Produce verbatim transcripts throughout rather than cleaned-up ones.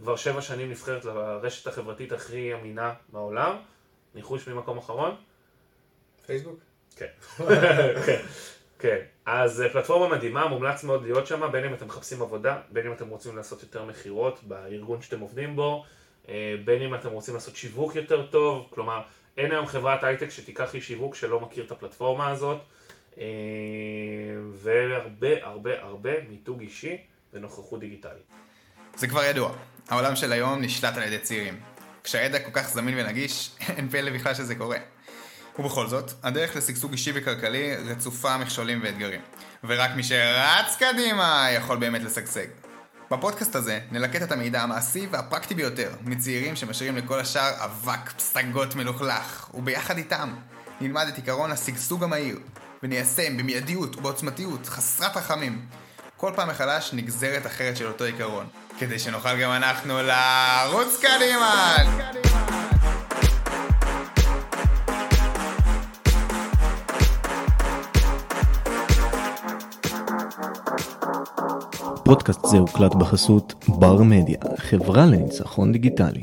היא כבר שבע שנים נבחרת לרשת החברתית הכי אמינה בעולם, ניחוש ממקום אחרון? פייסבוק? כן. כן, אז פלטפורמה מדהימה, מומלץ מאוד להיות שמה, בין אם אתם מחפשים עבודה, בין אם אתם רוצים לעשות יותר מחירות בארגון שאתם עובדים בו, בין אם אתם רוצים לעשות שיווק יותר טוב, כלומר, אין היום חברת הייטק שתיקח לי שיווק שלא מכיר את הפלטפורמה הזאת, והרבה הרבה הרבה מיתוג אישי ונוכחות דיגיטלית. זה כבר ידוע, העולם של היום נשלט על ידי צעירים. כשהידע כל כך זמין ונגיש, אין פלא בכלל שזה קורה. ובכל זאת, הדרך לשגשוג אישי וכלכלי רצופה מכשולים ואתגרים. ורק מי שרץ קדימה יכול באמת לשגשג. בפודקאסט הזה נלקט את המידע המעשי והפרקטי ביותר מצעירים שמשאירים לכל השאר אבק, פסגות מלוכלך, וביחד איתם נלמד את עיקרון השגשוג המהיר, וניישם במיידיות ובעוצמתיות חסרת רחמים. כל פעם מחדש נגזרת אחרת של אותו עיקרון, כדי שנוכל גם אנחנו לרוץ קדימה! פודקאסט זה הוקלט בחסות בר מדיה, חברה לניצחון דיגיטלי.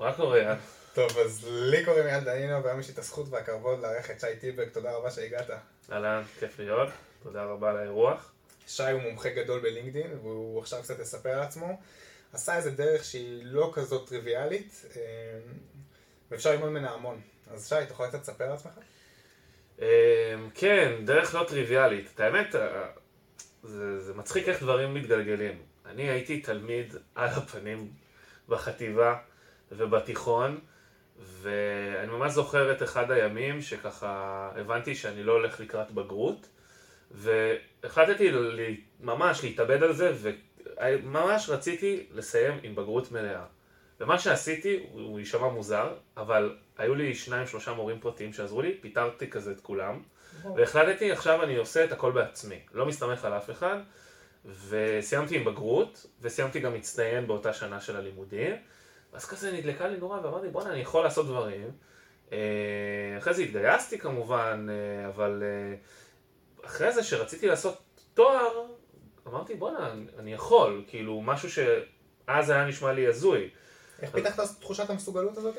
מה קורה? טוב, אז לי קוראים יד דנינו, והיום יש לי את הזכות והכבוד לארח את שי טיברג, תודה רבה שהגעת. אהלן, כיף להיות, תודה רבה על האירוח. שי הוא מומחה גדול בלינקדין, והוא עכשיו קצת לספר על עצמו. עשה איזה דרך שהיא לא כזאת טריוויאלית, ואפשר ללמוד ממנה המון. אז שי, תוכל קצת לספר על עצמך? כן, דרך לא טריוויאלית. את האמת, זה מצחיק איך דברים מתגלגלים. אני הייתי תלמיד על הפנים בחטיבה ובתיכון, ואני ממש זוכר את אחד הימים שככה הבנתי שאני לא הולך לקראת בגרות, והחלטתי ממש להתאבד על זה, וממש רציתי לסיים עם בגרות מלאה. ומה שעשיתי, הוא יישמע מוזר, אבל היו לי שניים, שלושה מורים פרטיים שעזרו לי, פיטרתי כזה את כולם, והחלטתי, עכשיו אני עושה את הכל בעצמי, לא מסתמך על אף אחד, וסיימתי עם בגרות, וסיימתי גם מצטיין באותה שנה של הלימודים, אז כזה נדלקה לי נורא, ואמרתי, בוא'נה, אני יכול לעשות דברים. אחרי זה התגייסתי כמובן, אבל אחרי זה שרציתי לעשות תואר, אמרתי, בוא'נה, אני יכול, כאילו, משהו שאז היה נשמע לי הזוי. איך פיתחת את תחושת המסוגלות הזאת?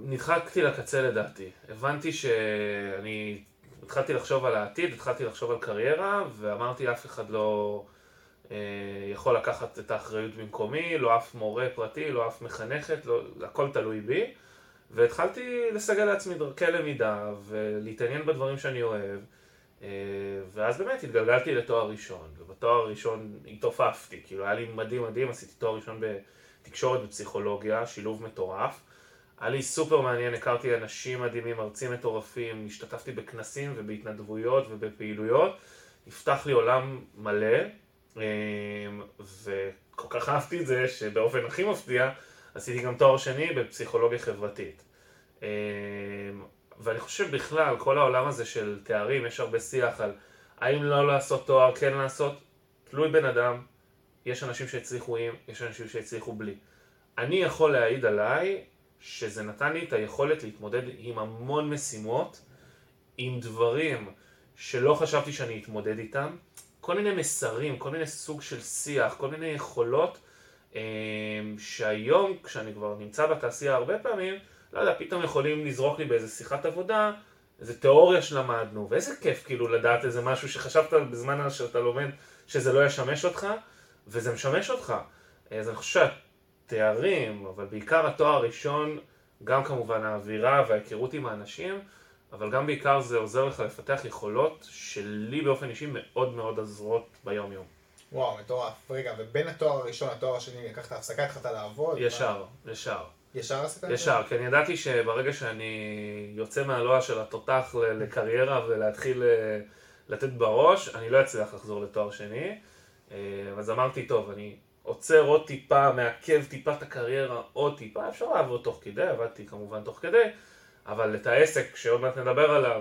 נדחקתי לקצה לדעתי. הבנתי שאני התחלתי לחשוב על העתיד, התחלתי לחשוב על קריירה, ואמרתי, אף אחד לא יכול לקחת את האחריות במקומי, לא אף מורה פרטי, לא אף מחנכת, לא, הכל תלוי בי. והתחלתי לסגל לעצמי דרכי למידה ולהתעניין בדברים שאני אוהב. ואז באמת התגלגלתי לתואר ראשון, ובתואר ראשון התעופפתי, כאילו היה לי מדהים מדהים, עשיתי תואר ראשון בתקשורת ופסיכולוגיה, שילוב מטורף. היה לי סופר מעניין, הכרתי אנשים מדהימים, מרצים מטורפים, השתתפתי בכנסים ובהתנדבויות ובפעילויות, נפתח לי עולם מלא, וכל כך אהבתי את זה שבאופן הכי מפתיע, עשיתי גם תואר שני בפסיכולוגיה חברתית. ואני חושב בכלל, כל העולם הזה של תארים, יש הרבה שיח על האם לא לעשות תואר, כן לעשות, תלוי בן אדם, יש אנשים שהצליחו עם, יש אנשים שהצליחו בלי. אני יכול להעיד עליי, שזה נתן לי את היכולת להתמודד עם המון משימות, עם דברים שלא חשבתי שאני אתמודד איתם, כל מיני מסרים, כל מיני סוג של שיח, כל מיני יכולות, שהיום כשאני כבר נמצא בתעשייה הרבה פעמים, לא יודע, פתאום יכולים לזרוק לי באיזה שיחת עבודה, איזה תיאוריה שלמדנו, ואיזה כיף כאילו לדעת איזה משהו שחשבת בזמן שאתה לומד שזה לא ישמש אותך, וזה משמש אותך. אז אני חושב שהתארים, אבל בעיקר התואר הראשון, גם כמובן האווירה וההיכרות עם האנשים, אבל גם בעיקר זה עוזר לך לפתח יכולות שלי באופן אישי מאוד מאוד עזרות ביום יום. וואו, מטורף. רגע, ובין התואר הראשון, התואר השני, לקחת הפסקה, התחלת לעבוד? ישר, מה... ישר. ישר עשית? ישר, כי אני ידעתי שברגע שאני יוצא מהלוע של התותח לקריירה ולהתחיל לתת בראש, אני לא אצליח לחזור לתואר שני. אז אמרתי, טוב, אני עוצר עוד טיפה, מעכב טיפה את הקריירה עוד טיפה, אפשר לעבוד תוך כדי, עבדתי כמובן תוך כדי, אבל את העסק שעוד מעט נדבר עליו,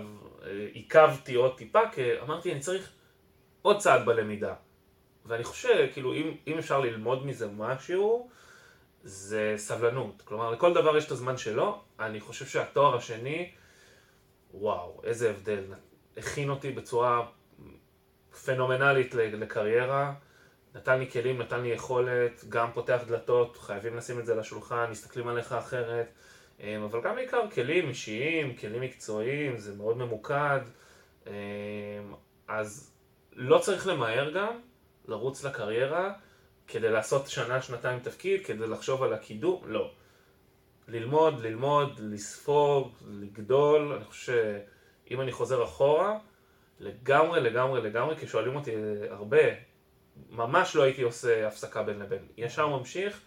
עיכבתי עוד טיפה, כי אמרתי, אני צריך עוד צעד בלמידה. ואני חושב, כאילו, אם, אם אפשר ללמוד מזה משהו, זה סבלנות. כלומר, לכל דבר יש את הזמן שלו. אני חושב שהתואר השני, וואו, איזה הבדל. הכין אותי בצורה פנומנלית לקריירה, נתן לי כלים, נתן לי יכולת, גם פותח דלתות, חייבים לשים את זה לשולחן, מסתכלים עליך אחרת, אבל גם בעיקר כלים אישיים, כלים מקצועיים, זה מאוד ממוקד, אז לא צריך למהר גם, לרוץ לקריירה, כדי לעשות שנה, שנתיים תפקיד, כדי לחשוב על הקידום, לא. ללמוד, ללמוד, לספוג, לגדול, אני חושב שאם אני חוזר אחורה, לגמרי, לגמרי, לגמרי, כי שואלים אותי הרבה, ממש לא הייתי עושה הפסקה בין לבין. ישר ממשיך,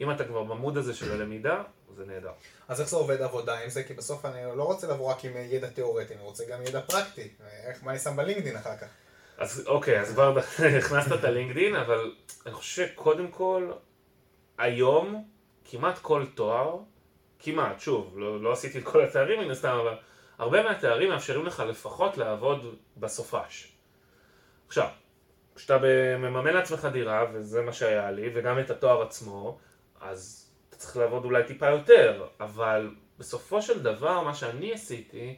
אם אתה כבר במוד הזה של הלמידה, זה נהדר. אז איך זה עובד עבודה עם זה? כי בסוף אני לא רוצה לבוא רק עם ידע תיאורטי, אני רוצה גם ידע פרקטי. איך, מה אני שם בלינקדין אחר כך? אז אוקיי, אז כבר הכנסת את הלינקדין, אבל אני חושב שקודם כל, היום, כמעט כל תואר, כמעט, שוב, לא, לא עשיתי את כל התארים מן הסתם, אבל הרבה מהתארים מאפשרים לך לפחות לעבוד בסופש. עכשיו, כשאתה מממן לעצמך דירה, וזה מה שהיה לי, וגם את התואר עצמו, אז אתה צריך לעבוד אולי טיפה יותר, אבל בסופו של דבר, מה שאני עשיתי,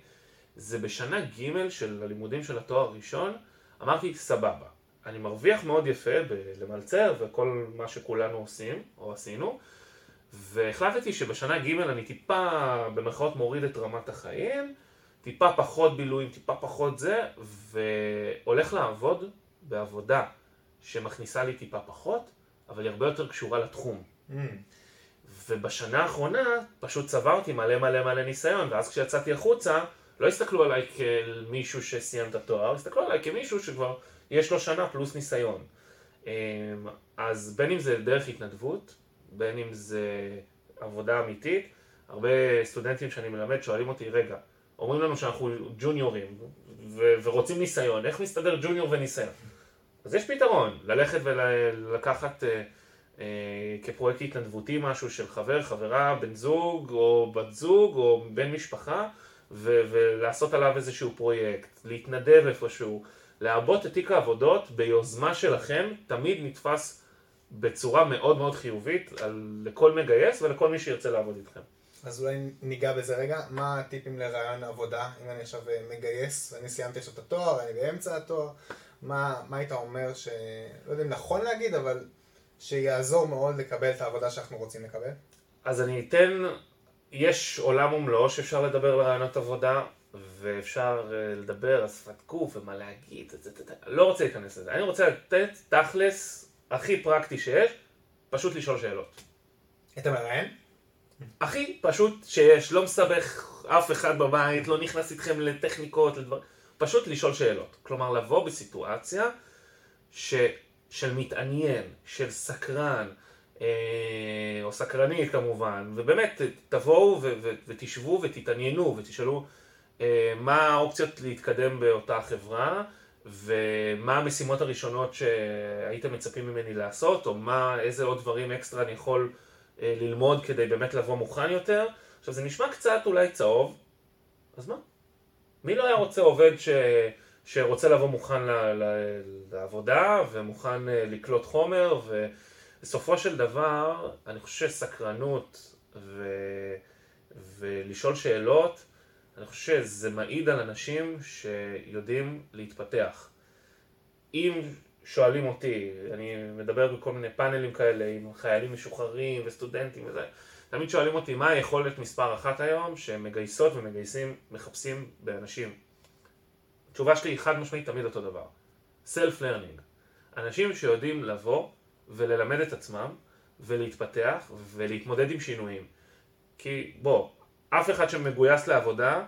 זה בשנה ג' של הלימודים של התואר הראשון, אמרתי, סבבה, אני מרוויח מאוד יפה בלמלצר וכל מה שכולנו עושים, או עשינו, והחלטתי שבשנה ג' אני טיפה, במרכאות, מוריד את רמת החיים, טיפה פחות בילויים, טיפה פחות זה, והולך לעבוד בעבודה שמכניסה לי טיפה פחות, אבל היא הרבה יותר קשורה לתחום. Mm. ובשנה האחרונה פשוט צברתי מלא מלא מלא ניסיון, ואז כשיצאתי החוצה, לא הסתכלו עליי כמישהו שסיים את התואר, הסתכלו עליי כמישהו שכבר יש לו שנה פלוס ניסיון. אז בין אם זה דרך התנדבות, בין אם זה עבודה אמיתית, הרבה סטודנטים שאני מלמד שואלים אותי, רגע, אומרים לנו שאנחנו ג'וניורים ו- ורוצים ניסיון, איך מסתדר ג'וניור וניסיון? אז יש פתרון, ללכת ולקחת ול- uh, uh, כפרויקט התנדבותי משהו של חבר, חברה, בן זוג או בת זוג או בן משפחה, ו- ולעשות עליו איזשהו פרויקט, להתנדב איפשהו, לעבות את תיק העבודות ביוזמה שלכם, תמיד נתפס בצורה מאוד מאוד חיובית על- לכל מגייס ולכל מי שירצה לעבוד איתכם. אז אולי ניגע בזה רגע, מה הטיפים לרעיון העבודה, אם אני עכשיו מגייס, אני סיימתי עכשיו את התואר, אני באמצע התואר, מה, מה היית אומר ש... לא יודע אם נכון להגיד, אבל שיעזור מאוד לקבל את העבודה שאנחנו רוצים לקבל? אז אני אתן, יש עולם ומלואו שאפשר לדבר לרעיונות עבודה, ואפשר לדבר על שפת גוף ומה להגיד, לא רוצה להיכנס לזה, אני רוצה לתת תכלס הכי פרקטי שיש, פשוט לשאול שאלות. אתה מראיין? הכי פשוט שיש, לא מסבך אף אחד בבית, לא נכנס איתכם לטכניקות, לדבר... פשוט לשאול שאלות. כלומר, לבוא בסיטואציה ש... של מתעניין, של סקרן, אה... או סקרנית כמובן, ובאמת תבואו ו... ו... ותשבו ותתעניינו ותשאלו אה, מה האופציות להתקדם באותה חברה, ומה המשימות הראשונות שהייתם מצפים ממני לעשות, או מה, איזה עוד דברים אקסטרה אני יכול... ללמוד כדי באמת לבוא מוכן יותר. עכשיו זה נשמע קצת אולי צהוב, אז מה? מי לא היה רוצה עובד ש... שרוצה לבוא מוכן ל... ל... לעבודה ומוכן לקלוט חומר, ובסופו של דבר אני חושב שסקרנות ו... ולשאול שאלות, אני חושב שזה מעיד על אנשים שיודעים להתפתח. אם שואלים אותי, אני מדבר בכל מיני פאנלים כאלה עם חיילים משוחררים וסטודנטים וזה, תמיד שואלים אותי מה היכולת מספר אחת היום שמגייסות ומגייסים מחפשים באנשים. התשובה שלי היא חד משמעית תמיד אותו דבר. Self learning. אנשים שיודעים לבוא וללמד את עצמם ולהתפתח ולהתמודד עם שינויים. כי בוא, אף אחד שמגויס לעבודה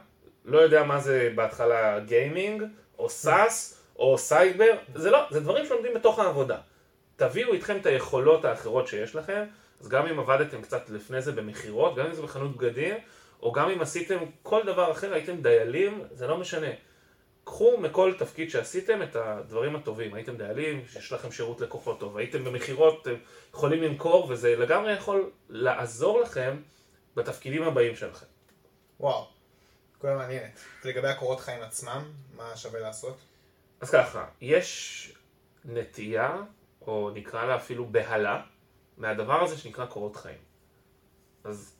לא יודע מה זה בהתחלה גיימינג או סאס, או סייבר, זה לא, זה דברים שלומדים בתוך העבודה. תביאו איתכם את היכולות האחרות שיש לכם, אז גם אם עבדתם קצת לפני זה במחירות, גם אם זה בחנות בגדים, או גם אם עשיתם כל דבר אחר, הייתם דיילים, זה לא משנה. קחו מכל תפקיד שעשיתם את הדברים הטובים, הייתם דיילים, יש לכם שירות לקוחות טוב, הייתם במחירות, אתם יכולים למכור, וזה לגמרי יכול לעזור לכם בתפקידים הבאים שלכם. וואו, כל מעניין. לגבי הקורות חיים עצמם, מה שווה לעשות? אז ככה, יש נטייה, או נקרא לה אפילו בהלה, מהדבר הזה שנקרא קורות חיים. אז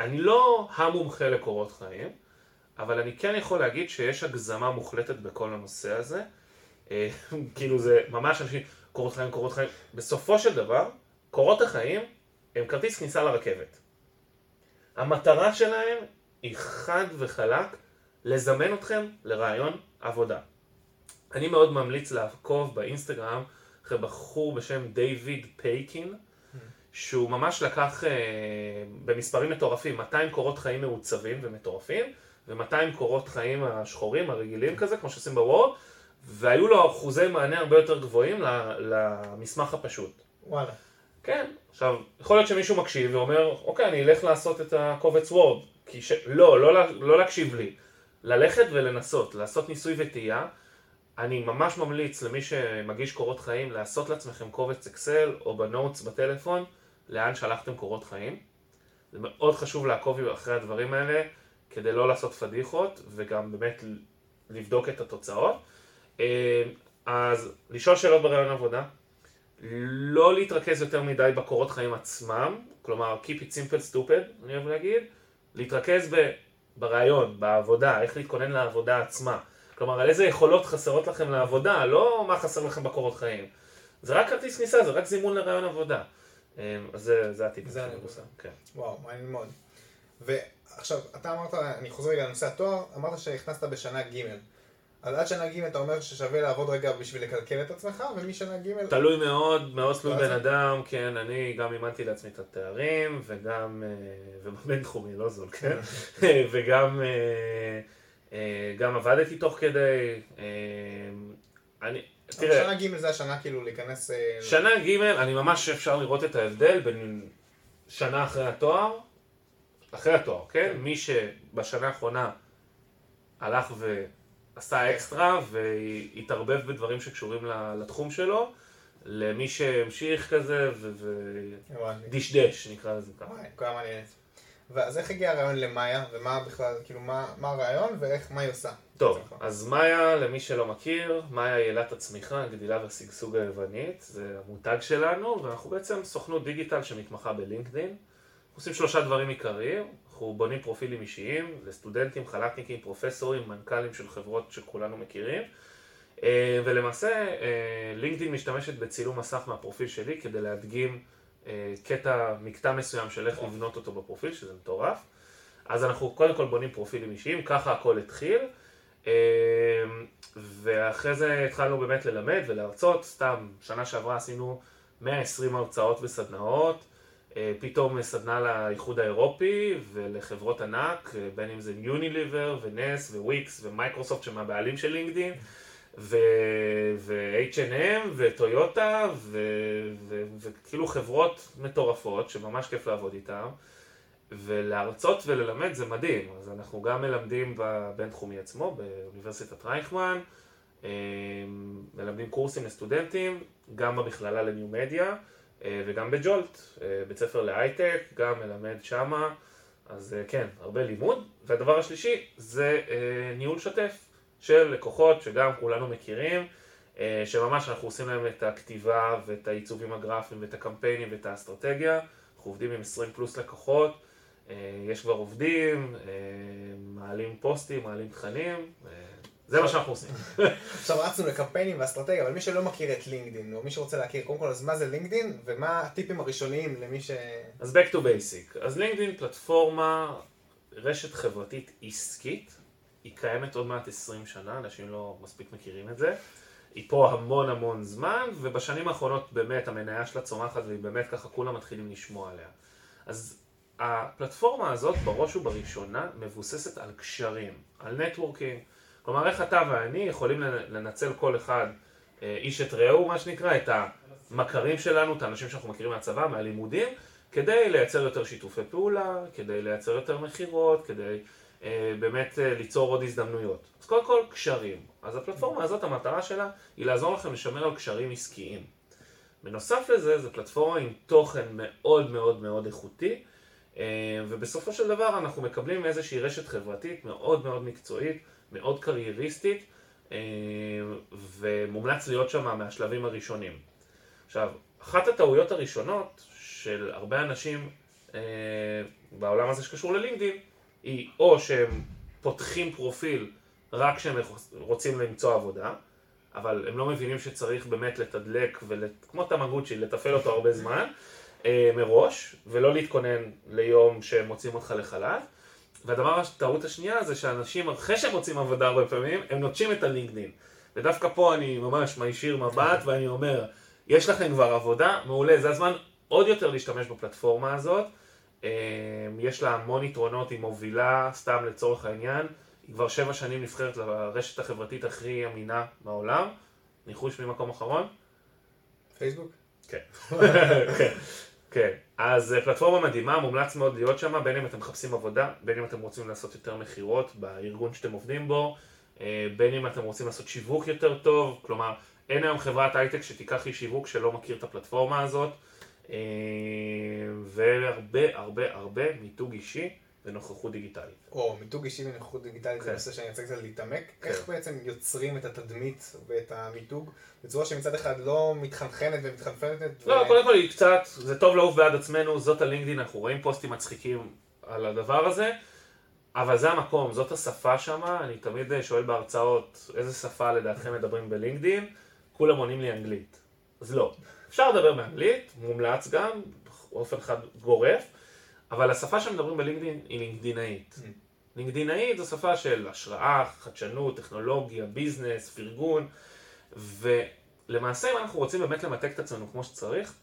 אני לא המומחה לקורות חיים, אבל אני כן יכול להגיד שיש הגזמה מוחלטת בכל הנושא הזה. כאילו זה ממש אנשים, קורות חיים, קורות חיים. בסופו של דבר, קורות החיים הם כרטיס כניסה לרכבת. המטרה שלהם היא חד וחלק לזמן אתכם לרעיון עבודה. אני מאוד ממליץ לעקוב באינסטגרם אחרי בחור בשם דיוויד פייקין, שהוא ממש לקח במספרים מטורפים, מאתיים קורות חיים מעוצבים ומטורפים, ו-מאתיים קורות חיים השחורים, הרגילים כזה, כמו שעושים בוורד, והיו לו אחוזי מענה הרבה יותר גבוהים למסמך הפשוט. וואלה. כן, עכשיו, יכול להיות שמישהו מקשיב ואומר, אוקיי, אני אלך לעשות את הקובץ וורד, כי ש... לא, לא, לא להקשיב לי. ללכת ולנסות, לעשות ניסוי וטעייה. אני ממש ממליץ למי שמגיש קורות חיים, לעשות לעצמכם קובץ אקסל או בנוטס בטלפון, לאן שלחתם קורות חיים. זה מאוד חשוב לעקוב אחרי הדברים האלה, כדי לא לעשות פדיחות, וגם באמת לבדוק את התוצאות. אז לשאול שאלות ברעיון עבודה, לא להתרכז יותר מדי בקורות חיים עצמם, כלומר, keep it simple stupid, אני אוהב להגיד, להתרכז ברעיון, בעבודה, איך להתכונן לעבודה עצמה. כלומר, על איזה יכולות חסרות לכם לעבודה, לא מה חסר לכם בקורות חיים. זה רק כרטיס כניסה, זה רק זימון לרעיון עבודה. אז זה הטיפ. זה הנבוסה. וואו, מעניין מאוד. ועכשיו, אתה אמרת, אני חוזר רגע לנושא התואר, אמרת שהכנסת בשנה ג'. אז עד שנה ג' אתה אומר ששווה לעבוד רגע בשביל לקלקל את עצמך, ומשנה ג' תלוי מאוד, מאוד תלוי בן אדם, כן, אני גם אימנתי לעצמי את התארים, וגם, ובבין תחומי, לא זול, כן? וגם... גם עבדתי תוך כדי, אני, תראה. שנה ג' זה השנה כאילו להיכנס... שנה ג' אני ממש אפשר לראות את ההבדל בין שנה אחרי התואר, אחרי התואר, כן? מי שבשנה האחרונה הלך ועשה אקסטרה והתערבב בדברים שקשורים לתחום שלו, למי שהמשיך כזה ודשדש, נקרא לזה ככה. כמה מעניינת. ואז איך הגיע הרעיון למאיה, ומה בכלל, כאילו, מה, מה הרעיון ואיך, מה היא עושה? טוב, אז מאיה, למי שלא מכיר, מאיה היא ילדת הצמיחה, גדילה ושגשוג היוונית, זה המותג שלנו, ואנחנו בעצם סוכנות דיגיטל שמתמחה בלינקדין. אנחנו עושים שלושה דברים עיקריים, אנחנו בונים פרופילים אישיים לסטודנטים, חלקניקים, פרופסורים, מנכ"לים של חברות שכולנו מכירים, ולמעשה, לינקדין משתמשת בצילום מסך מהפרופיל שלי כדי להדגים קטע, מקטע מסוים של איך לבנות אותו בפרופיל, שזה מטורף. אז אנחנו קודם כל בונים פרופילים אישיים, ככה הכל התחיל, ואחרי זה התחלנו באמת ללמד ולהרצות, סתם שנה שעברה עשינו מאה ועשרים הרצאות וסדנאות, פתאום סדנה לאיחוד האירופי ולחברות ענק, בין אם זה יוניליבר ונס וויקס ומייקרוסופט שמהבעלים של לינקדין, ו-אייץ' אנד אם וטויוטה וכאילו חברות מטורפות שממש כיף לעבוד איתן, ולהרצות וללמד זה מדהים. אז אנחנו גם מלמדים בבינתחומי עצמו באוניברסיטת רייכמן, מלמדים קורסים לסטודנטים, גם במכללה לניו מדיה וגם בג'ולט, בית ספר להייטק, גם מלמד שמה. אז כן, הרבה לימוד. והדבר השלישי זה ניהול שוטף של לקוחות שגם כולנו מכירים, שממש אנחנו עושים להם את הכתיבה ואת העיצובים הגרפיים ואת הקמפיינים ואת האסטרטגיה. אנחנו עובדים עם עשרים פלוס לקוחות, יש כבר עובדים, מעלים פוסטים, מעלים תכנים, זה מה שאנחנו עושים. עכשיו רצנו לקמפיינים ואסטרטגיה, אבל מי שלא מכיר את לינקדין, או מי שרוצה להכיר, קודם כל, אז מה זה לינקדין ומה הטיפים הראשוניים למי ש... אז back to basic. אז לינקדין פלטפורמה, רשת חברתית עסקית, היא קיימת עוד מעט עשרים שנה, אנשים לא מספיק מכירים את זה. היא פה המון המון זמן, ובשנים האחרונות באמת המניה שלה צומחת, והיא באמת ככה כולם מתחילים לשמוע עליה. אז הפלטפורמה הזאת בראש ובראשונה מבוססת על קשרים, על נטוורקינג. כלומר, איך אתה ואני יכולים לנצל כל אחד איש את רעהו, מה שנקרא, את המכרים שלנו, את האנשים שאנחנו מכירים מהצבא, מהלימודים, כדי לייצר יותר שיתופי פעולה, כדי לייצר יותר מחירות, כדי... באמת ליצור עוד הזדמנויות. אז קודם כל, קשרים. אז הפלטפורמה הזאת, המטרה שלה, היא לעזור לכם לשמר על קשרים עסקיים. בנוסף לזה, זו פלטפורמה עם תוכן מאוד מאוד מאוד איכותי, ובסופו של דבר אנחנו מקבלים איזושהי רשת חברתית מאוד מאוד מקצועית, מאוד קרייריסטית, ומומלץ להיות שם מהשלבים הראשונים. עכשיו, אחת הטעויות הראשונות של הרבה אנשים בעולם הזה שקשור ללינקדין, היא או שהם פותחים פרופיל רק כשהם רוצים למצוא עבודה, אבל הם לא מבינים שצריך באמת לתדלק, כמו תמגוצ'י, לטפל אותו הרבה זמן מראש, ולא להתכונן ליום שמוצאים אותך לחל"ת. והדבר, הטעות השנייה זה שאנשים, אחרי שהם מוצאים עבודה הרבה פעמים, הם נוטשים את הלינקדין. ודווקא פה אני ממש מישיר מבט ואני אומר, יש לכם כבר עבודה, מעולה, זה הזמן עוד יותר להשתמש בפלטפורמה הזאת. יש לה המון יתרונות, היא מובילה, סתם לצורך העניין. היא כבר שבע שנים נבחרת לרשת החברתית הכי אמינה בעולם. ניחוש ממקום אחרון? פייסבוק? כן. כן. אז פלטפורמה מדהימה, מומלץ מאוד להיות שמה, בין אם אתם מחפשים עבודה, בין אם אתם רוצים לעשות יותר מחירות בארגון שאתם עובדים בו, בין אם אתם רוצים לעשות שיווק יותר טוב, כלומר, אין היום חברת הייטק שתיקח לי שיווק שלא מכיר את הפלטפורמה הזאת, והרבה הרבה הרבה מיתוג אישי ונוכחות דיגיטלית. או, מיתוג אישי ונוכחות דיגיטלית, זה נושא שאני רוצה קצת להתעמק. איך בעצם יוצרים את התדמית ואת המיתוג בצורה שמצד אחד לא מתחנחנת ומתחנפנת? לא, קודם כל היא קצת, זה טוב לעוף בעד עצמנו, זאת הלינקדין, אנחנו רואים פוסטים מצחיקים על הדבר הזה, אבל זה המקום, זאת השפה שמה, אני תמיד שואל בהרצאות, איזה שפה לדעתכם מדברים בלינקדין? כולם עונים לי אנגלית. אז לא. אפשר לדבר באנגלית, מומלץ גם, באופן חד גורף, אבל השפה שמדברים בלינקדין היא לינקדינאית. לינקדינאית זו שפה של השראה, חדשנות, טכנולוגיה, ביזנס, פרגון, ולמעשה אם אנחנו רוצים באמת למתק את עצמנו כמו שצריך,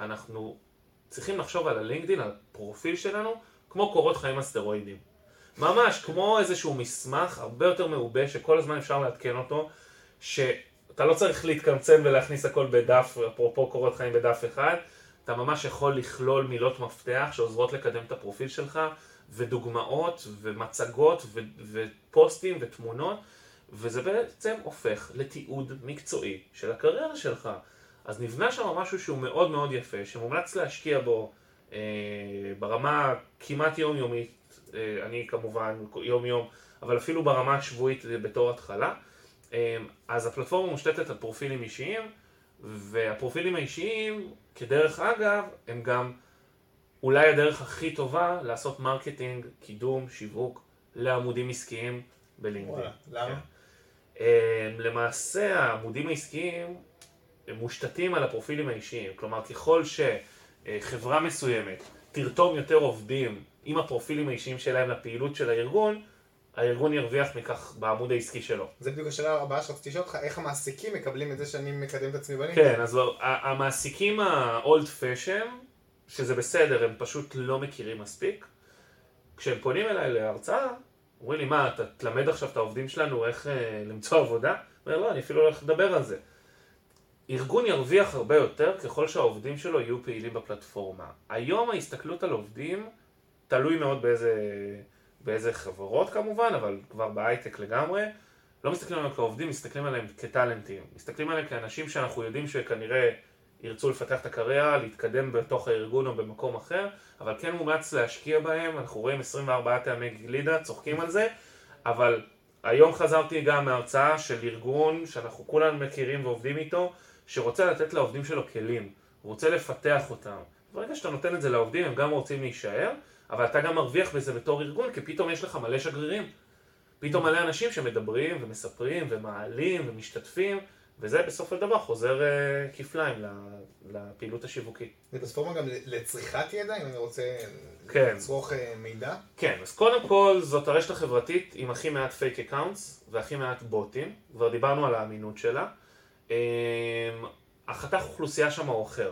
אנחנו צריכים לחשוב על הלינקדין, על הפרופיל שלנו, כמו קורות חיים על סטרואידים. ממש כמו איזשהו מסמך הרבה יותר מעובה, שכל הזמן אפשר לעדכן אותו, שאתה לא צריך להתקמצן ולהכניס הכל בדף, אפרופו קורות חיים בדף אחד, אתה ממש יכול לכלול מילות מפתח שעוזרות לקדם את הפרופיל שלך, ודוגמאות, ומצגות, ו- ופוסטים, ותמונות, וזה בעצם הופך לתיעוד מקצועי של הקריירה שלך. אז נבנה שם משהו שהוא מאוד מאוד יפה, שמומלץ להשקיע בו אה, ברמה כמעט יומיומית, אה, אני כמובן יום-יום, אבל אפילו ברמה השבועית בתור התחלה. אה, אז הפלטפורמה מושתתת על פרופילים אישיים, והפרופילים האישיים, כדרך אגב, הם גם אולי הדרך הכי טובה לעשות מרקטינג, קידום, שיווק לעמודים עסקיים בלינקדין. למה? למעשה, העמודים העסקיים הם מושתתים על הפרופילים האישיים. כלומר, ככל שחברה מסוימת תרתום יותר עובדים עם הפרופילים האישיים שלהם לפעילות של הארגון, הארגון ירוויח מכך בעמוד העסקי שלו. זה בדיוק השאלה הבאה שרציתי לשאול אותך, איך המעסיקים מקבלים את זה שאני מקדם את עצמי בלינקדין? כן, אז המעסיקים ה-old fashion, שזה בסדר, הם פשוט לא מכירים מספיק. כשהם פונים אליי להרצאה, אומרים לי, מה, אתה תלמד עכשיו את העובדים שלנו איך למצוא עבודה? אני אומר, לא, אני אפילו לא הולך לדבר על זה. ארגון ירוויח הרבה יותר ככל שהעובדים שלו יהיו פעילים בפלטפורמה. היום ההסתכלות על עובדים תלוי מאוד באיזה... באיזה חברות כמובן, אבל כבר בהייטק לגמרי, לא מסתכלים עליהם כעובדים, מסתכלים עליהם כטלנטים. מסתכלים עליהם כאנשים שאנחנו יודעים שכנראה ירצו לפתח את הקריירה, להתקדם בתוך הארגון או במקום אחר, אבל כן מומלץ להשקיע בהם, אנחנו רואים עשרים וארבעה טעמי גלידה, צוחקים על זה, אבל היום חזרתי גם מההרצאה של ארגון שאנחנו כולנו מכירים ועובדים איתו, שרוצה לתת לעובדים שלו כלים, רוצה לפתח אותם. ברגע שאתה נותן את זה לעובדים, הם גם רוצים להישאר, אבל אתה גם מרוויח בזה בתור ארגון, כי פתאום יש לך מלא שגרירים. פתאום מלא אנשים שמדברים ומספרים ומעלים ומשתתפים, וזה בסוף הדבר חוזר uh, כפליים לפעילות השיווקית. זה פלטפורמה גם לצריכת ידע, אם אני רוצה כן. לצרוך uh, מידע? כן, אז קודם כל זאת הרשת החברתית עם הכי מעט פייק אקאונטס והכי מעט בוטים, כבר דיברנו על האמינות שלה. Um, החתך אוכלוסייה שם הוא אחר.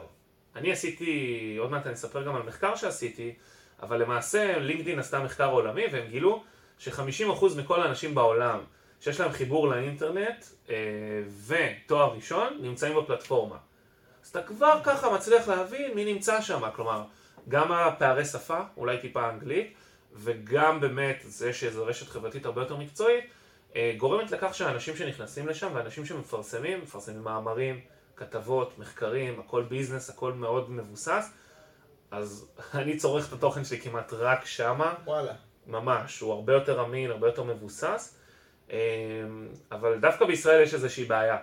אני עשיתי, עוד מעט אני אספר גם על מחקר שעשיתי, אבל למעשה לינקדין עשתה מחקר עולמי והם גילו ש-חמישים אחוז מכל האנשים בעולם שיש להם חיבור לאינטרנט ותואר ראשון נמצאים בפלטפורמה. אז אתה כבר ככה מצליח להבין מי נמצא שם, כלומר גם הפערי שפה, אולי טיפה אנגלית, וגם באמת זה שזו רשת חברתית הרבה יותר מקצועית, גורמת לכך שהאנשים שנכנסים לשם ואנשים שמפרסמים, מפרסמים מאמרים, כתבות, מחקרים, הכל ביזנס, הכל מאוד מבוסס, אז אני צורך את התוכן שלי כמעט רק שמה. וואלה. ממש, הוא הרבה יותר אמין, הרבה יותר מבוסס. אבל דווקא בישראל יש איזושהי בעיה.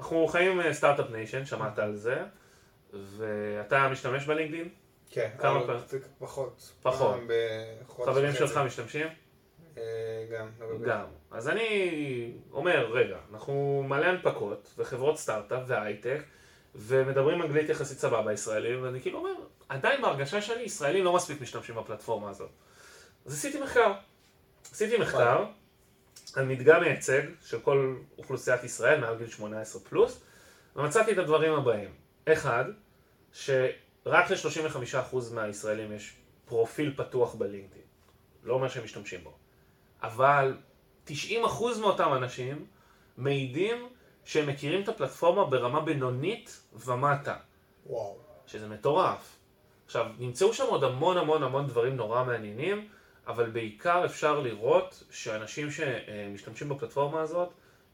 אנחנו חיים סטארט-אפ ניישן, שמעת על זה, ואתה משתמש בלינקדין? כן, אבל פחות. פחות. חברים שלך משתמשים? גם, לא גם. אז אני אומר, רגע, אנחנו מלא הנפקות וחברות סטארט-אפ והייטק, ומדברים אנגלית יחסית סבבה ישראלים, ואני כאילו אומר, עדיין בהרגשה שלי, ישראלים לא מספיק משתמשים בפלטפורמה הזאת. אז עשיתי מחקר. עשיתי מחקר, אני מדגם מייצג של כל אוכלוסיית ישראל, מעל גיל שמונה עשרה פלוס, ומצאתי את הדברים הבאים. אחד, שרק ל-שלושים וחמישה אחוז מהישראלים יש פרופיל פתוח בלינקדאין. לא אומר שהם משתמשים בו. אבל תשעים אחוז מאותם אנשים מעידים שהם מכירים את הפלטפורמה ברמה בינונית ומטה. וואו. שזה מטורף. עכשיו, נמצאו שם עוד המון המון המון דברים נורא מעניינים, אבל בעיקר אפשר לראות שאנשים שמשתמשים בפלטפורמה הזאת,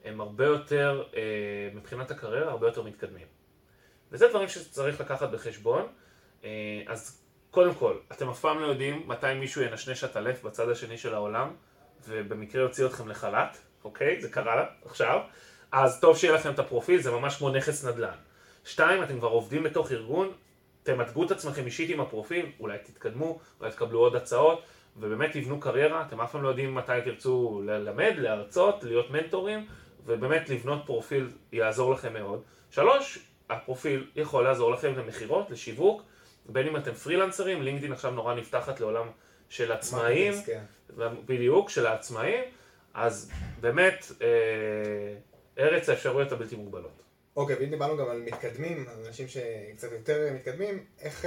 הם הרבה יותר, מבחינת הקריירה, הרבה יותר מתקדמים. וזה דברים שצריך לקחת בחשבון. אז קודם כל, אתם אף פעם לא יודעים מתי מישהו ינשנש את הלב בצד השני של העולם, ובמקרה יוציא אתכם לחל"ת, אוקיי? זה קרה לה, עכשיו. אז טוב שיהיה לכם את הפרופיל, זה ממש כמו נכס נדל"ן. שתיים, אתם כבר עובדים בתוך ארגון, תמתגו את עצמכם אישית עם הפרופיל, אולי תתקדמו, אולי תקבלו עוד הצעות, ובאמת תבנו קריירה, אתם אף פעם לא יודעים מתי תרצו ללמד, להרצות, להיות מנטורים, ובאמת לבנות פרופיל יעזור לכם מאוד. שלוש, הפרופיל יכול לעזור לכם למכירות, לשיווק, בין אם אתם פרילנסרים, לינקדאין עכשיו נורא נפתחת לעולם של עצמאים, בדיוק של העצמאים, אז באמת ארץ האפשרויות הבלתי מוגבלות. אוקיי, ואם דיברנו גם על מתקדמים, על אנשים שקצת יותר מתקדמים, איך,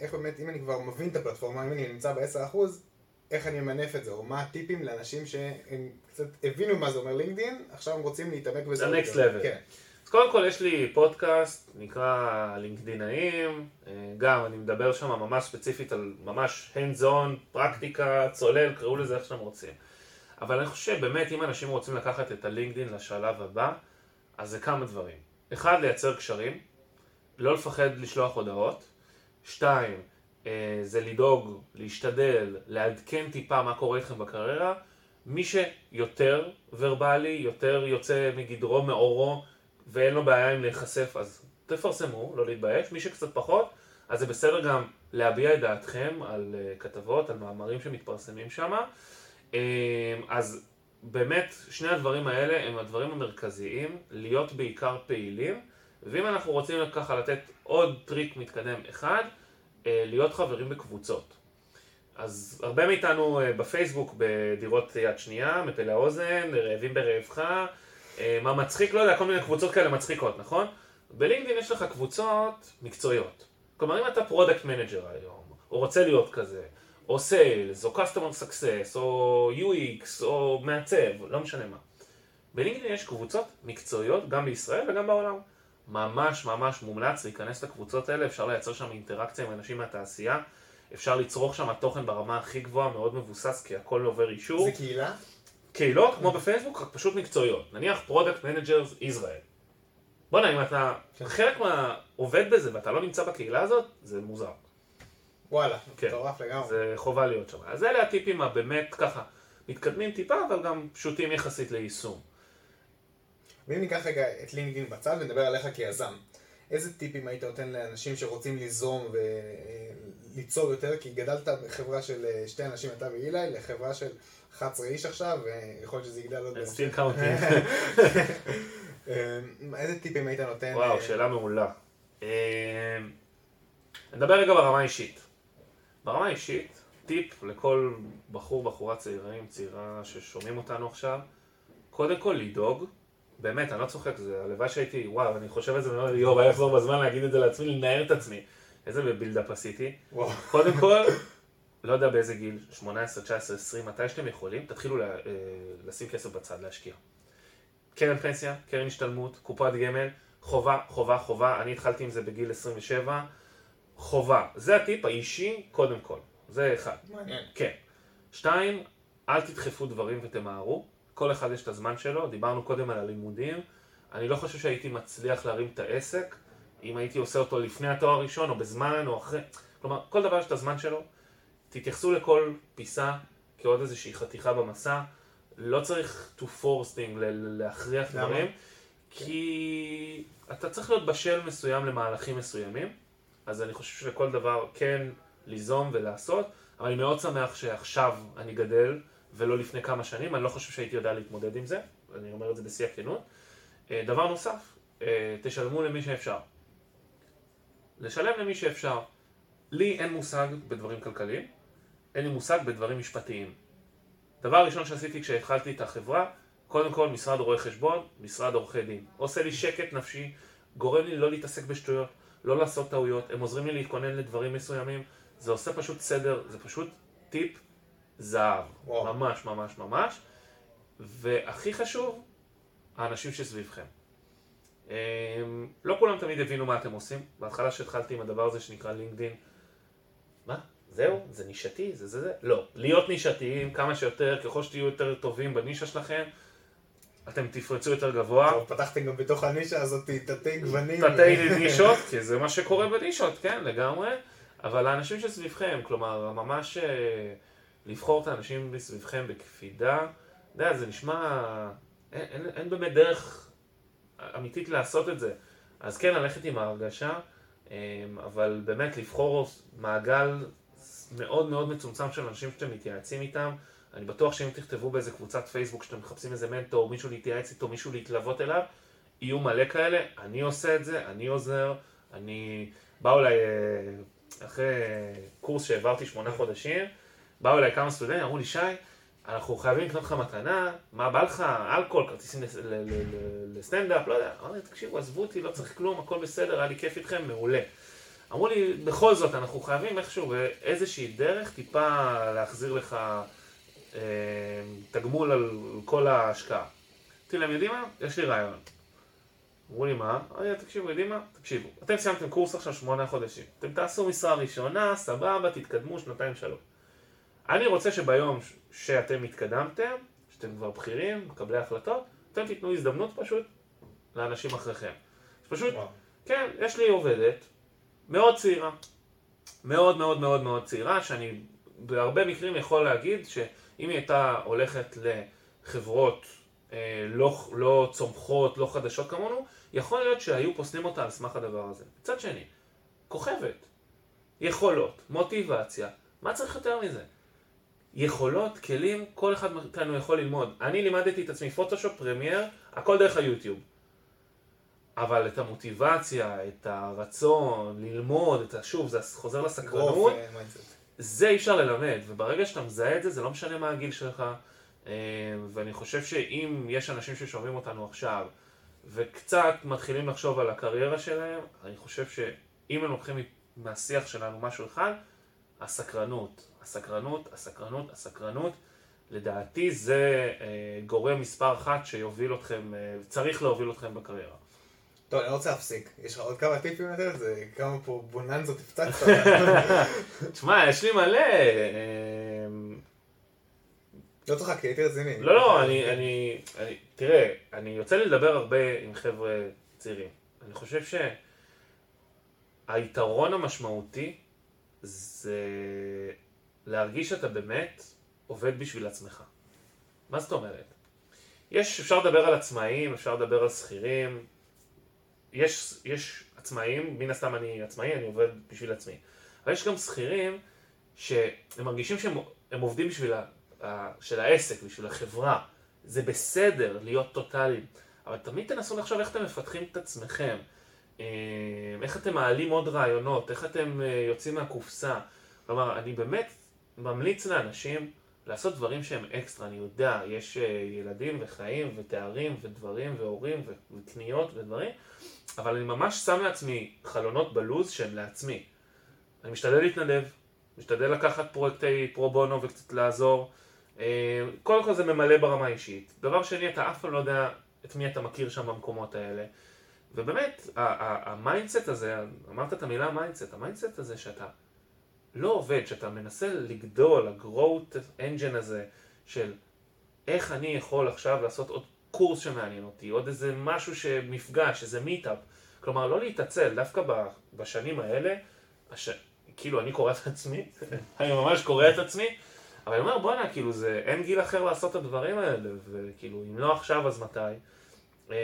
איך באמת, אם אני כבר מבין את הפלטפורמה, אם אני נמצא ב-עשרה אחוז, איך אני ממנף את זה, או מה הטיפים לאנשים שהם קצת הבינו מה זה אומר לינקדאין, עכשיו הם רוצים להתעמק בזה. The next level. כן. אז קודם כל יש לי פודקאסט, נקרא לינקדינאים, גם אני מדבר שם ממש ספציפית על ממש hands on, פרקטיקה, צולל, קראו לזה איך שאתם רוצים. אבל אני חושב באמת אם אנשים רוצים לקחת את הלינקדאין לשלב הבא, אז זה כמה דברים. אחד, לייצר קשרים, לא לפחד לשלוח הודעות. שתיים, זה לדאוג, להשתדל, לעדכן טיפה מה קורה איתכם בקריירה. מי שיותר ורבלי, יותר יוצא מגדרו, מאורו, ואין לו בעיה אם להיחשף, אז תפרסמו, לא להתבייש. מי שקצת פחות, אז זה בסדר גם להביע את דעתכם על כתבות, על מאמרים שמתפרסמים שם. אז באמת שני הדברים האלה הם הדברים המרכזיים, להיות בעיקר פעילים, ואם אנחנו רוצים ככה לתת עוד טריק מתקדם אחד, להיות חברים בקבוצות. אז הרבה מאיתנו בפייסבוק בדירות יד שנייה, מפל האוזן, רעבים ברעבך, מה מצחיק? לא יודע, כל מיני קבוצות כאלה מצחיקות, נכון? בלינקדאין יש לך קבוצות מקצועיות. כלומר, אם אתה פרודקט מנג'ר היום, או רוצה להיות כזה, או סיילס, או קסטומר סקסס, או יו אקס, או מעצב, לא משנה מה. בלינקדאין יש קבוצות מקצועיות גם בישראל וגם בעולם. ממש ממש מומלץ להיכנס לקבוצות האלה, אפשר לייצר שם אינטראקציה עם אנשים מהתעשייה, אפשר לצרוך שם התוכן ברמה הכי גבוהה, מאוד מבוסס, כי הכל עובר אישור. זה קהילה? קהילות, כמו בפייסבוק, רק פשוט מקצועיות. נניח Product Managers Israel. בוא'נה, אם אתה חלק מהעובד בזה ואתה לא נמצא בקהילה הזאת, זה מוזר. וואלה, מטורף לגמרי. זה חובה להיות שם. אז אלה הטיפים הבאמת ככה, מתקדמים טיפה, אבל גם פשוטים יחסית ליישום. ואם ניקח רגע את לינקדאין בצד ונדבר עליך כיזם, איזה טיפים היית נותן לאנשים שרוצים ליזום וליצור יותר? כי גדלת בחברה של שתי אנשים, אתה ואילי, לחברה של אחת עשרה איש עכשיו, ויכול להיות שזה יגדל עוד... אז תהיה קאונטי. איזה טיפים היית נותן? וואו, שאלה מעולה. נדבר רגע ברמה אישית. ברמה אישית, טיפ לכל בחור, בחורה צעירים, צעירה ששומעים אותנו עכשיו, קודם כל לדאוג, באמת, אני לא צוחק, זה הלוואי שהייתי, וואו, אני חושב את זה, ואני אומר, יוב, היה לחזור בזמן להגיד את זה לעצמי, לנער את עצמי. איזה בבילדאפ עשיתי. קודם כל, לא יודע באיזה גיל, שמונה עשרה, תשע עשרה, עשרים, מתי שאתם יכולים, תתחילו לשים כסף בצד, להשקיע. קרן פנסיה, קרן השתלמות, קופת גמל, חובה, חובה, חובה, אני התחלתי עם זה בגיל עשרים ושבע, חובה. זה הטיפ האישי, קודם כל. זה אחד. מעניין. כן. שתיים, אל תדחפו דברים ותמהרו. כל אחד יש את הזמן שלו. דיברנו קודם על הלימודים. אני לא חושב שהייתי מצליח להרים את העסק, אם הייתי עושה אותו לפני התואר הראשון, או בזמן, או אחרי. כלומר, כל דבר יש את הזמן שלו. תתייחסו לכל פיסה כעוד איזושהי חתיכה במסע. לא צריך to force thing, להכריח דברים. כי אתה צריך להיות בשל מסוים למהלכים מסוימים. אז אני חושב שלכל דבר כן ליזום ולעשות, אבל אני מאוד שמח שעכשיו אני גדל ולא לפני כמה שנים, אני לא חושב שהייתי יודע להתמודד עם זה, אני אומר את זה בשיא הכנות. דבר נוסף, תשלמו למי שאפשר. לשלם למי שאפשר. לי אין מושג בדברים כלכליים, אין לי מושג בדברים משפטיים. דבר ראשון שעשיתי כשהתחלתי את החברה, קודם כל משרד רואי חשבון, משרד עורכי דין. עושה לי שקט נפשי, גורם לי לא להתעסק בשטויות, לא לעשות טעויות, הם עוזרים לי להתכונן לדברים מסוימים, זה עושה פשוט סדר, זה פשוט טיפ זהב, וואו. ממש ממש ממש, והכי חשוב, האנשים שסביבכם. הם, לא כולם תמיד הבינו מה אתם עושים, בהתחלה שהתחלתי עם הדבר הזה שנקרא לינקדין, מה? זהו? זה נישתי? זה זה זה? לא. להיות נישתיים כמה שיותר, ככל שתהיו יותר טובים בנישה שלכם, אתם תפרצו יותר גבוה. טוב, פתחתם גם בתוך הנישה הזאת, תתי גוונים. תתי נישות, כי זה מה שקורה בנישות, כן, לגמרי. אבל האנשים שסביבכם, כלומר, ממש לבחור את האנשים בסביבכם בקפידה, די, זה נשמע, אין, אין, אין באמת דרך אמיתית לעשות את זה. אז כן, ללכת עם ההרגשה, אבל באמת לבחור מעגל מאוד מאוד מצומצם של אנשים שאתם מתייעצים איתם. אני בטוח שאם תכתבו באיזה קבוצת פייסבוק שאתם מחפשים איזה מנטור, מישהו להתייעץ איתו, מישהו להתלוות אליו, יהיו מלא כאלה, אני עושה את זה, אני עוזר, אני... באו אליי, אחרי קורס שהעברתי שמונה חודשים, באו אליי כמה סטודנטים, אמרו לי, שי, אנחנו חייבים לקנות לך מתנה, מה בא לך? אלכוהול, כרטיסים לסטנדאפ, לא יודע. אמרתי, תקשיבו, עזבו אותי, לא צריך כלום, הכל בסדר, היה לי כיף איתכם, מעולה. אמרו לי, בכל זאת, אנחנו חייבים איכשהו, באיזושהי דרך, טיפה להחזיר לך תגמול על כל ההשקעה. אמרתי להם, יודעים מה? יש לי רעיון. אמרו לי, מה? תקשיבו, יודעים מה? תקשיבו. אתם סיימתם קורס עכשיו שמונה חודשים. אתם תעשו משרה ראשונה, סבבה, תתקדמו שנתיים שלוש. אני רוצה שביום שאתם התקדמתם, שאתם כבר בכירים, מקבלי החלטות, אתם תיתנו הזדמנות פשוט לאנשים אחריכם. פשוט, כן, יש לי עובדת מאוד צעירה, מאוד מאוד מאוד מאוד צעירה, שאני בהרבה מקרים יכול להגיד שאם היא הייתה הולכת לחברות לא, לא צומחות, לא חדשות כמונו, יכול להיות שהיו פוסלים אותה על סמך הדבר הזה. מצד שני, כוכבת, יכולות, מוטיבציה, מה צריך יותר מזה? יכולות, כלים, כל אחד מאיתנו יכול ללמוד. אני לימדתי את עצמי פוטושופ, פרמייר, הכל דרך היוטיוב. אבל את המוטיבציה, את הרצון, ללמוד, את השוב, זה חוזר לסקרנות, זה אי אפשר ללמד. וברגע שאתה מזהה את זה, זה לא משנה מה הגיל שלך. ואני חושב שאם יש אנשים ששומעים אותנו עכשיו, וקצת מתחילים לחשוב על הקריירה שלהם, אני חושב שאם הם לוקחים מהשיח שלנו משהו אחד, הסקרנות, הסקרנות, הסקרנות, הסקרנות, לדעתי זה גורם מספר אחת שיוביל אתכם, צריך להוביל אתכם בקריירה. טוב, אני רוצה להפסיק. יש לך עוד כמה טיפים לתת? זה כמה פה בוננזות הפצצת. תשמע, יש לי מלא. לא צריך, כי הייתי רציני. לא, לא, אני... תראה, אני יוצא לי לדבר הרבה עם חבר'ה צעירים. אני חושב שהיתרון המשמעותי זה להרגיש שאתה באמת עובד בשביל עצמך. מה זאת אומרת? יש, אפשר לדבר על עצמאים, אפשר לדבר על שכירים, יש, יש עצמאים, מן הסתם אני עצמאי, אני עובד בשביל עצמי. אבל יש גם שכירים שהם מרגישים שהם הם עובדים בשביל ה, של העסק, בשביל החברה. זה בסדר להיות טוטליים. אבל תמיד תנסו לחשוב איך אתם מפתחים את עצמכם. איך אתם מעלים עוד רעיונות, איך אתם יוצאים מהקופסה. כלומר, אני באמת ממליץ לאנשים לעשות דברים שהם אקסטרה, אני יודע, יש ילדים וחיים ותארים ודברים והורים וקניות ודברים, אבל אני ממש שם לעצמי חלונות בלוז שהם לעצמי. אני משתדל להתנדב, משתדל לקחת פרויקטי פרו-בונו וקצת לעזור. קודם כל זה ממלא ברמה אישית. דבר שני, אתה אף פעם לא יודע את מי אתה מכיר שם במקומות האלה. ובאמת, המיינדסט הזה, אמרת את המילה מיינדסט, המיינדסט הזה שאתה לא עובד, שאתה מנסה לגדול, הגרוות אנג'ן הזה של איך אני יכול עכשיו לעשות עוד קורס שמעניין אותי, עוד איזה משהו שמפגש, איזה מיטאפ. כלומר, לא להתעצל, דווקא בשנים האלה, הש... כאילו אני קורא את עצמי, אני ממש קורא את עצמי, אבל אני אומר, בוא נה, כאילו זה אין גיל אחר לעשות את הדברים האלה, וכאילו, אם לא עכשיו, אז מתי?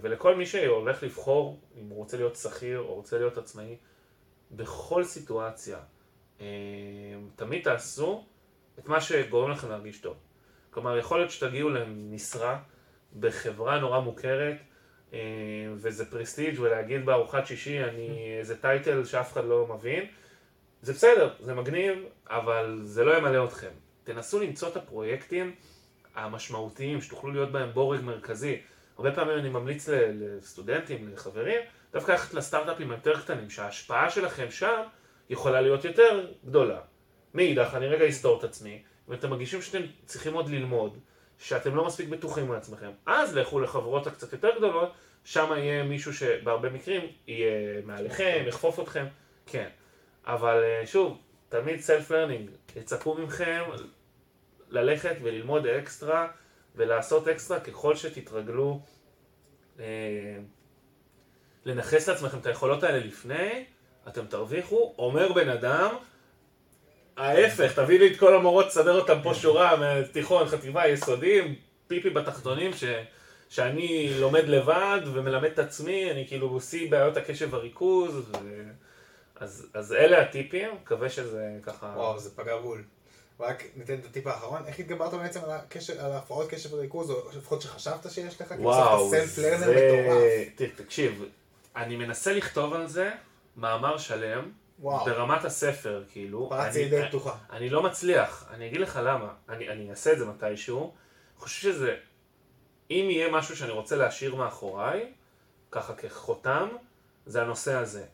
ולכל מי שהולך לבחור, אם הוא רוצה להיות שכיר או רוצה להיות עצמאי, בכל סיטואציה, תמיד תעשו את מה שגורם לכם להרגיש טוב. כלומר, יכול להיות שתגיעו למשרה בחברה נורא מוכרת, וזה פרסטיג' ולהגיד בארוחת שישי, אני, זה טייטל שאף אחד לא מבין. זה בסדר, זה מגניב, אבל זה לא ימלא אתכם. תנסו למצוא את הפרויקטים המשמעותיים שתוכלו להיות בהם בורג מרכזי. הרבה פעמים אני ממליץ לסטודנטים, לחברים, דווקא ללכת לסטארט-אפים יותר קטנים, שההשפעה שלכם שם יכולה להיות יותר גדולה. מאידך, אני רגע אסתור את עצמי, ואתם מרגישים שאתם צריכים עוד ללמוד, שאתם לא מספיק בטוחים על עצמכם, אז לכו לחברות הקצת יותר גדולות, שם יהיה מישהו שבהרבה מקרים יהיה מעליכם, יחפוף אתכם, כן. אבל שוב, תמיד self-learning, יצפו ממכם ללכת וללמוד אקסטרה, ולעשות אקסטרה ככל שתתרגלו אה, לנחס לעצמכם את היכולות האלה לפני, אתם תרוויחו, אומר בן אדם, ההפך, תביא לי את כל המורות, תסדר אותם פה שורה, תיכון, חטיבה, יסודים, פיפי בתחתונים, ש, שאני לומד לבד ומלמד את עצמי, אני כאילו עושה בעיות הקשב והריכוז, ו... אז, אז אלה הטיפים, מקווה שזה ככה... וואו, זה פגע בול. רק ניתן את הטיפ האחרון, איך התגברת בעצם על ההפרעות קשב וריכוז, או לפחות שחשבת שיש לך, כי צריך לסלף לרנר מטורף. תקשיב, אני מנסה לכתוב על זה מאמר שלם, ברמת הספר, כאילו. פרצי ידי פתוחה. אני לא מצליח, אני אגיד לך למה, אני אעשה את זה מתישהו, אני חושב שזה, אם יהיה משהו שאני רוצה להשאיר מאחוריי, ככה כחותם, זה הנושא הזה.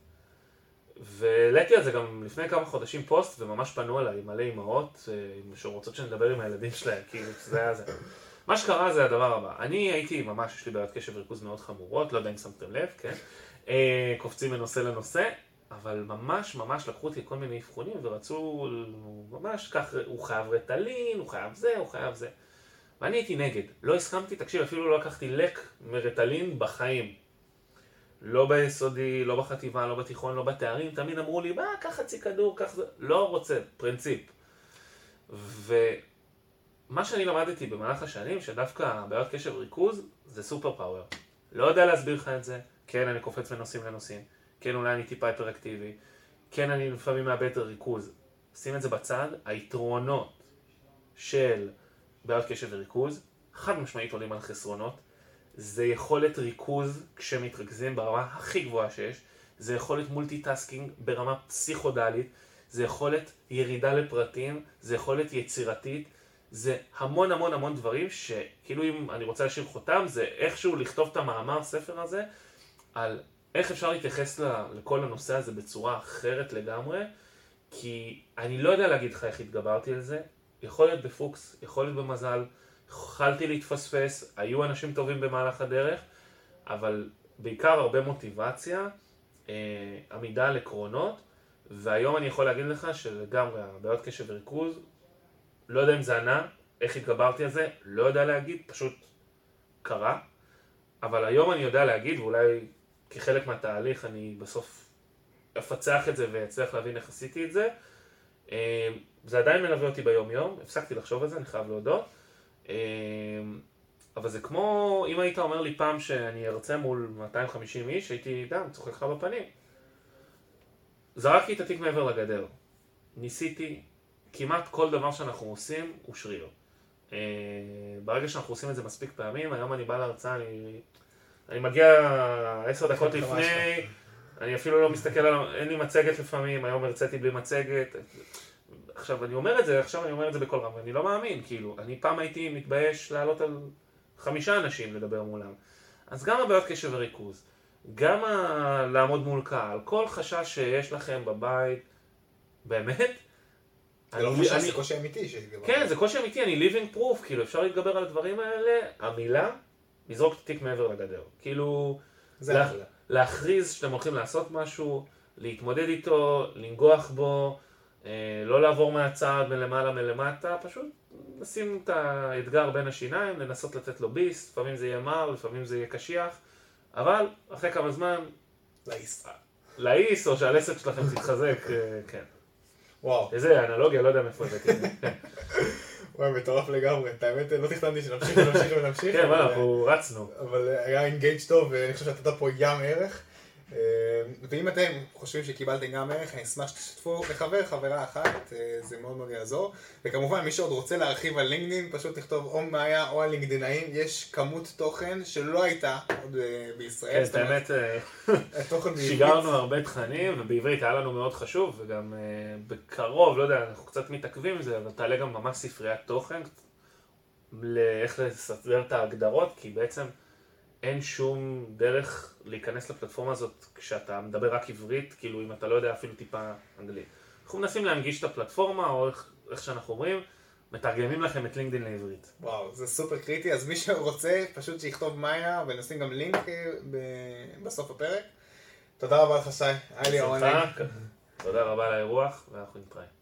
ולהתי על זה גם לפני כמה חודשים פוסט, וממש פנו עליי מלא אמהות שרוצות שנדבר עם הילדים שלהם, כי זה היה זה. מה שקרה זה הדבר הבא, אני הייתי ממש, יש לי בעיות קשב וריכוז מאוד חמורות, לא יודע אם שמתם לב, כן? קופצים מנושא לנושא, אבל ממש ממש לקחו אותי כל מיני אבחונים ורצו ממש כך, הוא חייב רטלין, הוא חייב זה, הוא חייב זה. ואני הייתי נגד, לא הסכמתי, תקשיב, אפילו לא לקחתי לק מרטלין בחיים. לא ביסודי, לא בחטיבה, לא בתיכון, לא בתארים, תמיד אמרו לי, מה, קח חצי כדור, קח זה, לא רוצה, פרינציפ. ומה שאני למדתי במהלך השנים, שדווקא בעיות קשב וריכוז, זה סופר פאוור. לא יודע להסביר לך את זה, כן, אני קופץ מנושאים לנושאים, כן, אולי אני טיפה היפראקטיבי, כן, אני לפעמים מאבד ריכוז. שים את זה בצד, היתרונות של בעיות קשב וריכוז, חד משמעית עולים על חסרונות, זה יכולת ריכוז כשמתרכזים ברמה הכי גבוהה שיש, זה יכולת מולטיטאסקינג ברמה פסיכודלית, זה יכולת ירידה לפרטים, זה יכולת יצירתית, זה המון המון המון דברים שכאילו אם אני רוצה להשאיר חותם, זה איכשהו לכתוב את המאמר הספר הזה, על איך אפשר להתייחס לכל הנושא הזה בצורה אחרת לגמרי, כי אני לא יודע להגיד לך איך התגברתי על זה, יכול להיות בפוקס, יכול להיות במזל, יכולתי להתפספס, היו אנשים טובים במהלך הדרך, אבל בעיקר הרבה מוטיבציה, עמידה על עקרונות, והיום אני יכול להגיד לך שלגמרי הבעיות קשב וריכוז, לא יודע אם זה ענה, איך התגברתי על זה, לא יודע להגיד, פשוט קרה, אבל היום אני יודע להגיד, ואולי כחלק מהתהליך אני בסוף אפצח את זה ואצליח להבין איך עשיתי את זה, זה עדיין מלווה אותי ביום יום, הפסקתי לחשוב על זה, אני חייב להודות, אבל זה כמו, אם היית אומר לי פעם שאני ארצה מול מאתיים וחמישים איש, הייתי דם, צוחק לך בפנים. זרקתי את התיק מעבר לגדר. ניסיתי, כמעט כל דבר שאנחנו עושים הוא שריר. ברגע שאנחנו עושים את זה מספיק פעמים, היום אני בא להרצאה, אני, אני מגיע עשר דקות לפני, אני אפילו לא מסתכל על, אין לי מצגת לפעמים, היום הרציתי בלי מצגת. עכשיו אני אומר את זה, עכשיו אני אומר את זה בכל רם, ואני לא מאמין, כאילו, אני פעם הייתי מתבייש לעלות על חמישה אנשים לדבר מולם. אז גם הבעיות קשב וריכוז, גם ה... לעמוד מול קהל, כל חשש שיש לכם בבית, באמת? זה לא חשש, זה קושי אמיתי שהתגבר. כן, זה קושי אמיתי, אני living proof, כאילו, אפשר להתגבר על הדברים האלה, המילה, לזרוק את התיק מעבר לגדר. כאילו, לה... להכריז שאתם הולכים לעשות משהו, להתמודד איתו, לנגוח בו, לא לעבור מהצד מלמעלה מלמטה, פשוט לשים את האתגר בין השיניים, לנסות לתת לו ביס, לפעמים זה יהיה מר, לפעמים זה יהיה קשיח, אבל אחרי כמה זמן, להיס. להיס, או שהלסת שלכם תתחזק, כן. וואו. איזה אנלוגיה, לא יודע מאיפה הבאתי. וואי, מטורף לגמרי, את האמת לא תכתנתי שנמשיך ונמשיך ונמשיך. כן, וואלה, אנחנו רצנו. אבל היה אינגייג' טוב, ואני חושב שאתה פה ים ערך. ואם אתם חושבים שקיבלתם גם ערך, אני אשמח שתשתפו לחבר, חברה אחת, זה מאוד מאוד יעזור. וכמובן, מי שעוד רוצה להרחיב על לינקדאין, פשוט תכתוב או מאיה או על לינקדאינאים, יש כמות תוכן שלא הייתה עוד בישראל. כן, באמת, שיגרנו הרבה תכנים, ובעברית היה לנו מאוד חשוב, וגם בקרוב, לא יודע, אנחנו קצת מתעכבים עם זה, אבל תעלה גם ממש ספריית תוכן, לאיך לסדר את ההגדרות, כי בעצם אין שום דרך להיכנס לפלטפורמה הזאת כשאתה מדבר רק עברית, כאילו אם אתה לא יודע אפילו טיפה אנגלית. אנחנו מנסים להנגיש את הפלטפורמה, או איך, איך שאנחנו אומרים, מתרגמים לכם את לינקדאין לעברית. וואו, זה סופר קריטי, אז מי שרוצה פשוט שיכתוב מאיה, ונשים גם לינק ב... בסוף הפרק. תודה רבה לך שי, היה לי אורן. תודה רבה על האירוח, ואנחנו נתראה.